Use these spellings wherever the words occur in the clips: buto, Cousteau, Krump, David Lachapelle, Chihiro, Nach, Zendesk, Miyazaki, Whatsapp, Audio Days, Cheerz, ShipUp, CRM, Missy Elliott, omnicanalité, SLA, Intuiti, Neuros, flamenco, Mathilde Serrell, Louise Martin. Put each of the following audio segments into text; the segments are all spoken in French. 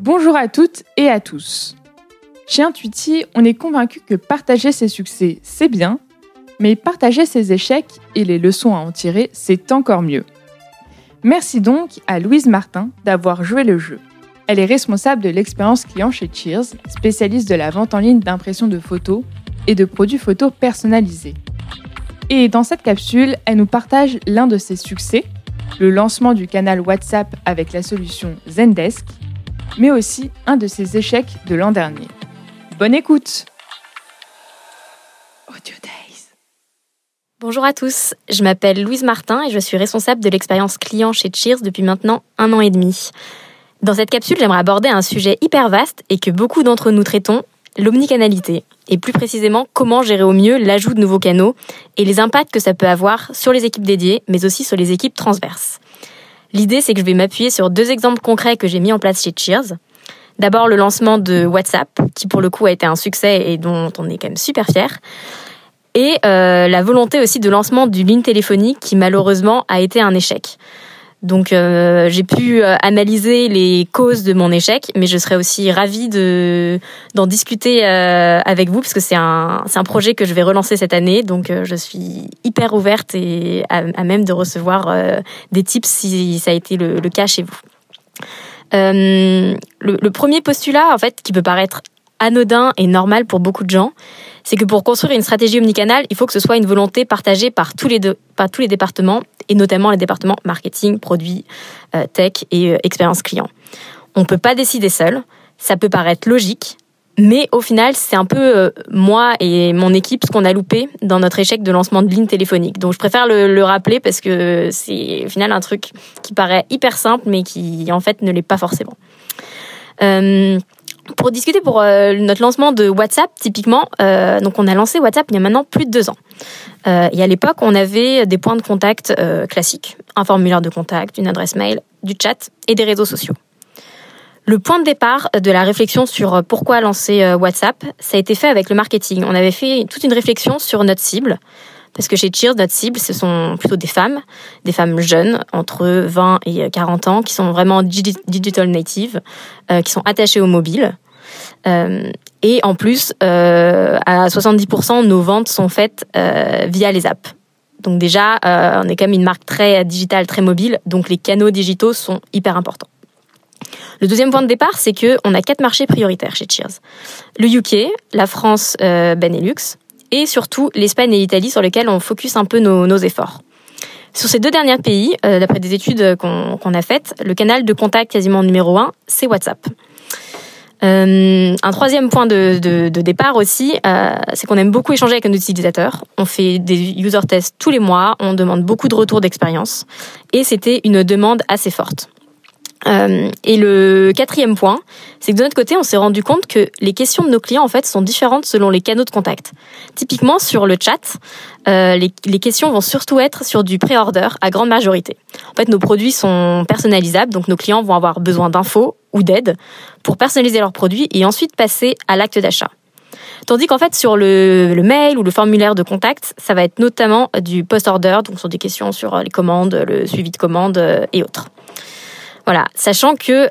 Bonjour à toutes et à tous. Chez Intuiti, on est convaincu que partager ses succès, c'est bien, mais partager ses échecs et les leçons à en tirer, c'est encore mieux. Merci donc à Louise Martin d'avoir joué le jeu. Elle est responsable de l'expérience client chez Cheerz, spécialiste de la vente en ligne d'impression de photos et de produits photos personnalisés. Et dans cette capsule, elle nous partage l'un de ses succès, le lancement du canal WhatsApp avec la solution Zendesk, mais aussi un de ses échecs de l'an dernier. Bonne écoute! Audio Days. Bonjour à tous, je m'appelle Louise Martin et je suis responsable de l'expérience client chez Cheerz depuis maintenant 1 an et demi. Dans cette capsule, j'aimerais aborder un sujet hyper vaste et que beaucoup d'entre nous traitons, l'omnicanalité, et plus précisément comment gérer au mieux l'ajout de nouveaux canaux et les impacts que ça peut avoir sur les équipes dédiées, mais aussi sur les équipes transverses. L'idée, c'est que je vais m'appuyer sur 2 exemples concrets que j'ai mis en place chez Cheerz. D'abord, le lancement de WhatsApp, qui pour le coup a été un succès et dont on est quand même super fiers. Et la volonté aussi de lancement d'une ligne téléphonique qui malheureusement a été un échec. Donc j'ai pu analyser les causes de mon échec, mais je serais aussi ravie d'en discuter avec vous, parce que c'est un projet que je vais relancer cette année, donc je suis hyper ouverte et à même de recevoir des tips si ça a été le cas chez vous. Le premier postulat, en fait, qui peut paraître anodin et normal pour beaucoup de gens, c'est que pour construire une stratégie omnicanale, il faut que ce soit une volonté partagée par tous les départements, et notamment les départements marketing, produits, tech et expérience client. On ne peut pas décider seul, ça peut paraître logique, mais au final, c'est un peu moi et mon équipe ce qu'on a loupé dans notre échec de lancement de ligne téléphonique. Donc je préfère le rappeler parce que c'est au final un truc qui paraît hyper simple, mais qui en fait ne l'est pas forcément. Pour discuter pour notre lancement de WhatsApp, typiquement, donc on a lancé WhatsApp il y a maintenant plus de 2 ans. Et à l'époque, on avait des points de contact classiques, un formulaire de contact, une adresse mail, du chat et des réseaux sociaux. Le point de départ de la réflexion sur pourquoi lancer WhatsApp, ça a été fait avec le marketing. On avait fait toute une réflexion sur notre cible, parce que chez Cheerz, notre cible, ce sont plutôt des femmes jeunes, entre 20 et 40 ans, qui sont vraiment digital natives, qui sont attachées au mobile. Et en plus, à 70%, nos ventes sont faites via les apps. Donc déjà, on est quand même une marque très digitale, très mobile, donc les canaux digitaux sont hyper importants. Le deuxième point de départ, c'est qu'on a 4 marchés prioritaires chez Cheerz. Le UK, la France, Benelux, et surtout l'Espagne et l'Italie sur lesquels on focus un peu nos efforts. Sur ces 2 derniers pays, d'après des études qu'on a faites, le canal de contact quasiment numéro 1, c'est WhatsApp. Un troisième point de départ aussi, c'est qu'on aime beaucoup échanger avec nos utilisateurs. On fait des user tests tous les mois, on demande beaucoup de retours d'expérience, et c'était une demande assez forte. Et le 4e point, c'est que de notre côté, on s'est rendu compte que les questions de nos clients en fait sont différentes selon les canaux de contact. Typiquement sur le chat, les questions vont surtout être sur du pré-order à grande majorité. En fait, nos produits sont personnalisables, donc nos clients vont avoir besoin d'infos ou d'aide pour personnaliser leurs produits et ensuite passer à l'acte d'achat. Tandis qu'en fait, sur le mail ou le formulaire de contact, ça va être notamment du post-order, donc sur des questions sur les commandes, le suivi de commandes et autres. Voilà, sachant que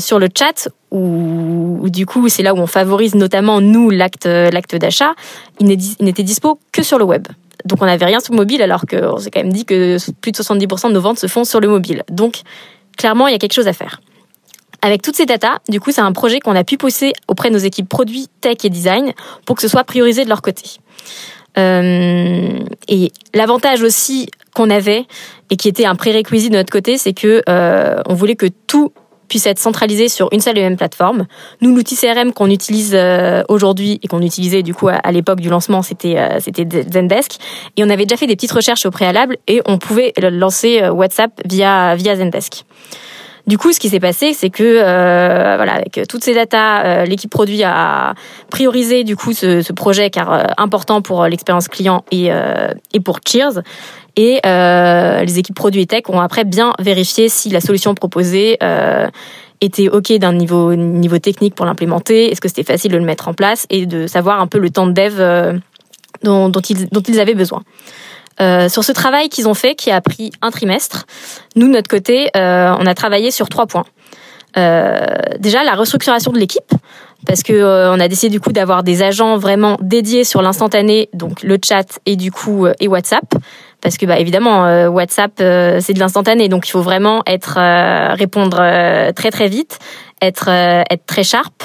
sur le chat, où du coup c'est là où on favorise notamment nous l'acte d'achat, il n'était dispo que sur le web. Donc on n'avait rien sur le mobile, alors qu'on s'est quand même dit que plus de 70% de nos ventes se font sur le mobile. Donc clairement, il y a quelque chose à faire. Avec toutes ces datas, du coup, c'est un projet qu'on a pu pousser auprès de nos équipes produits, tech et design pour que ce soit priorisé de leur côté. Et l'avantage aussi qu'on avait et qui était un prérequis de notre côté, c'est que on voulait que tout puisse être centralisé sur une seule et même plateforme. Nous, l'outil CRM qu'on utilise aujourd'hui et qu'on utilisait du coup à l'époque du lancement, c'était Zendesk, et on avait déjà fait des petites recherches au préalable et on pouvait lancer WhatsApp via Zendesk. Du coup, ce qui s'est passé, c'est que voilà, avec toutes ces datas, l'équipe produit a priorisé du coup ce projet car important pour l'expérience client et pour Cheerz. Et les équipes produits et tech ont après bien vérifié si la solution proposée était ok d'un niveau technique pour l'implémenter, est-ce que c'était facile de le mettre en place et de savoir un peu le temps de dev dont ils avaient besoin. Sur ce travail qu'ils ont fait, qui a pris 1 trimestre, nous, de notre côté, on a travaillé sur 3 points. Déjà la restructuration de l'équipe, parce que on a décidé du coup d'avoir des agents vraiment dédiés sur l'instantané, donc le chat et du coup et WhatsApp, parce que bah évidemment WhatsApp c'est de l'instantané, donc il faut vraiment être répondre très très vite, être très sharp.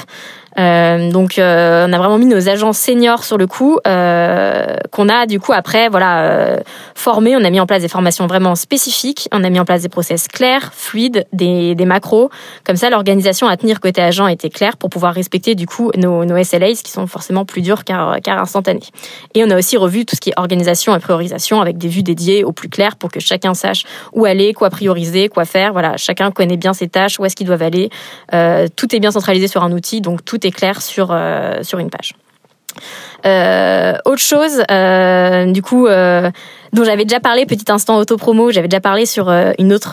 Donc on a vraiment mis nos agents seniors sur le coup, qu'on a du coup après voilà formés. On a mis en place des formations vraiment spécifiques, on a mis en place des process clairs, fluides, des macros. Comme ça, l'organisation à tenir côté agent était claire pour pouvoir respecter du coup nos SLAs qui sont forcément plus durs car instantanés. Et on a aussi revu tout ce qui est organisation et priorisation avec des vues dédiées au plus clair pour que chacun sache où aller, quoi prioriser, quoi faire. Voilà, chacun connaît bien ses tâches, où est-ce qu'ils doivent aller. Tout est bien centralisé sur un outil, donc tout est clair sur une page. Autre chose, du coup, dont j'avais déjà parlé, petit instant auto-promo, j'avais déjà parlé sur une autre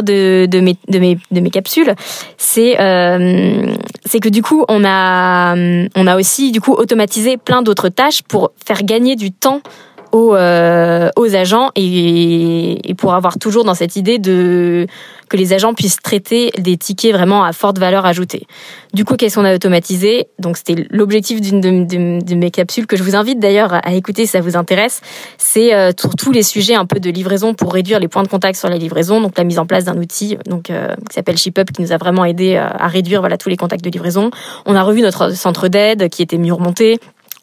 de mes capsules, c'est que du coup on a aussi du coup automatisé plein d'autres tâches pour faire gagner du temps aux agents et pour avoir toujours dans cette idée que les agents puissent traiter des tickets vraiment à forte valeur ajoutée. Du coup, qu'est-ce qu'on a automatisé ? Donc, c'était l'objectif d'une de mes capsules que je vous invite d'ailleurs à écouter si ça vous intéresse. C'est sur tous les sujets un peu de livraison pour réduire les points de contact sur la livraison. Donc, la mise en place d'un outil qui s'appelle ShipUp qui nous a vraiment aidé à réduire tous les contacts de livraison. On a revu notre centre d'aide qui était mieux remonté.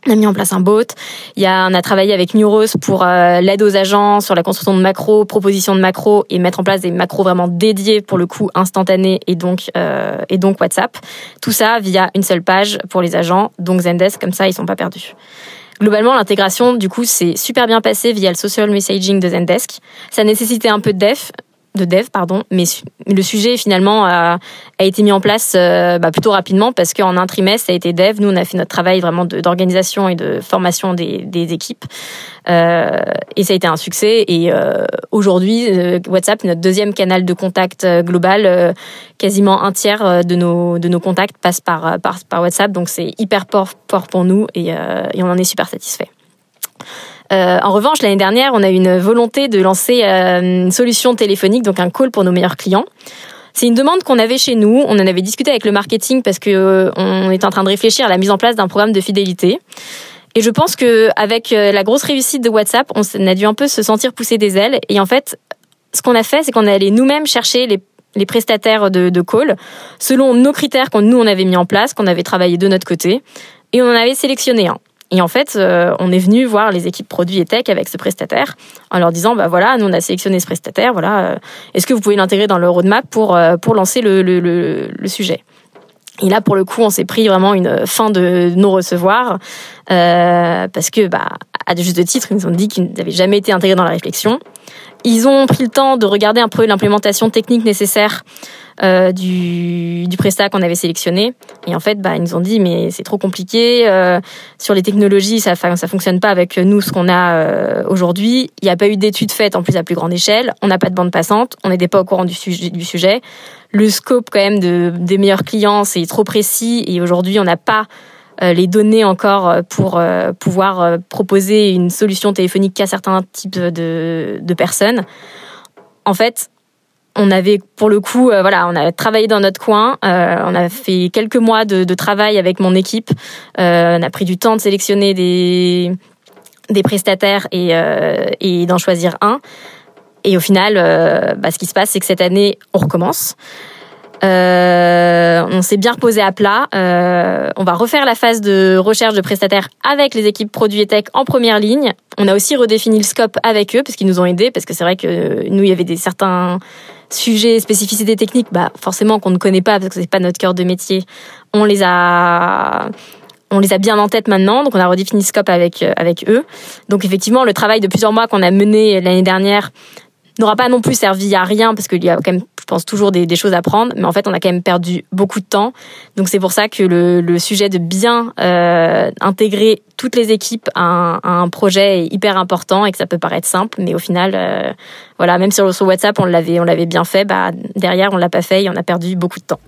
On a mis en place un bot. On a travaillé avec Neuros pour l'aide aux agents sur la construction de macros, proposition de macros et mettre en place des macros vraiment dédiés pour le coup instantané et donc WhatsApp. Tout ça via une seule page pour les agents, donc Zendesk, comme ça ils sont pas perdus. Globalement, l'intégration du coup s'est super bien passée via le social messaging de Zendesk. Ça nécessitait un peu de dev, mais le sujet finalement a été mis en place plutôt rapidement parce qu'en un trimestre ça a été dev. Nous on a fait notre travail vraiment d'organisation et de formation des équipes et ça a été un succès. Et aujourd'hui WhatsApp est notre deuxième canal de contact global. Quasiment un tiers de nos contacts passent par WhatsApp, donc c'est hyper fort pour nous et on en est super satisfait. En revanche, l'année dernière, on a eu une volonté de lancer une solution téléphonique, donc un call pour nos meilleurs clients. C'est une demande qu'on avait chez nous. On en avait discuté avec le marketing parce que on était en train de réfléchir à la mise en place d'un programme de fidélité. Et je pense que avec la grosse réussite de WhatsApp, on a dû un peu se sentir pousser des ailes. Et en fait, ce qu'on a fait, c'est qu'on est allé nous-mêmes chercher les prestataires de call selon nos critères qu'on avait mis en place, qu'on avait travaillé de notre côté, et on en avait sélectionné un. Et en fait, on est venu voir les équipes produits et tech avec ce prestataire en leur disant nous on a sélectionné ce prestataire, est-ce que vous pouvez l'intégrer dans le roadmap pour lancer le sujet. Et là pour le coup, on s'est pris vraiment une fin de non recevoir parce que à juste titre, ils nous ont dit qu'ils n'avaient jamais été intégrés dans la réflexion. Ils ont pris le temps de regarder un peu l'implémentation technique nécessaire du prestat qu'on avait sélectionné, et en fait ils nous ont dit mais c'est trop compliqué, sur les technologies ça fonctionne pas avec nous ce qu'on a aujourd'hui. Il n'y a pas eu d'études faites en plus à plus grande échelle, on n'a pas de bande passante, on n'était pas au courant du sujet. Le scope quand même des meilleurs clients c'est trop précis et aujourd'hui on n'a pas les données encore pour pouvoir proposer une solution téléphonique qu'à certains types de personnes. En fait on avait pour le coup, on a travaillé dans notre coin. On a fait quelques mois de travail avec mon équipe. On a pris du temps de sélectionner des prestataires et d'en choisir un. Et au final, ce qui se passe, c'est que cette année, on recommence. On s'est bien reposé à plat. On va refaire la phase de recherche de prestataires avec les équipes produits et tech en première ligne. On a aussi redéfini le scope avec eux parce qu'ils nous ont aidés, parce que c'est vrai que nous il y avait certains sujets, spécificités techniques, forcément qu'on ne connaît pas parce que c'est pas notre cœur de métier. On les a bien en tête maintenant, donc on a redéfini le scope avec eux. Donc effectivement le travail de plusieurs mois qu'on a mené l'année dernière n'aura pas non plus servi à rien parce qu'il y a quand même, je pense, toujours des choses à prendre, mais en fait on a quand même perdu beaucoup de temps. Donc c'est pour ça que le sujet de bien intégrer toutes les équipes à un projet est hyper important et que ça peut paraître simple, mais au final même sur WhatsApp on l'avait bien fait, derrière on l'a pas fait et on a perdu beaucoup de temps.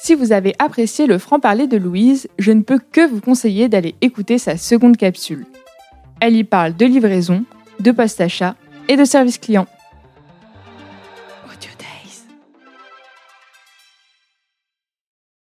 Si vous avez apprécié le franc-parler de Louise, je ne peux que vous conseiller d'aller écouter sa seconde capsule. Elle y parle de livraison, de post-achat et de service client.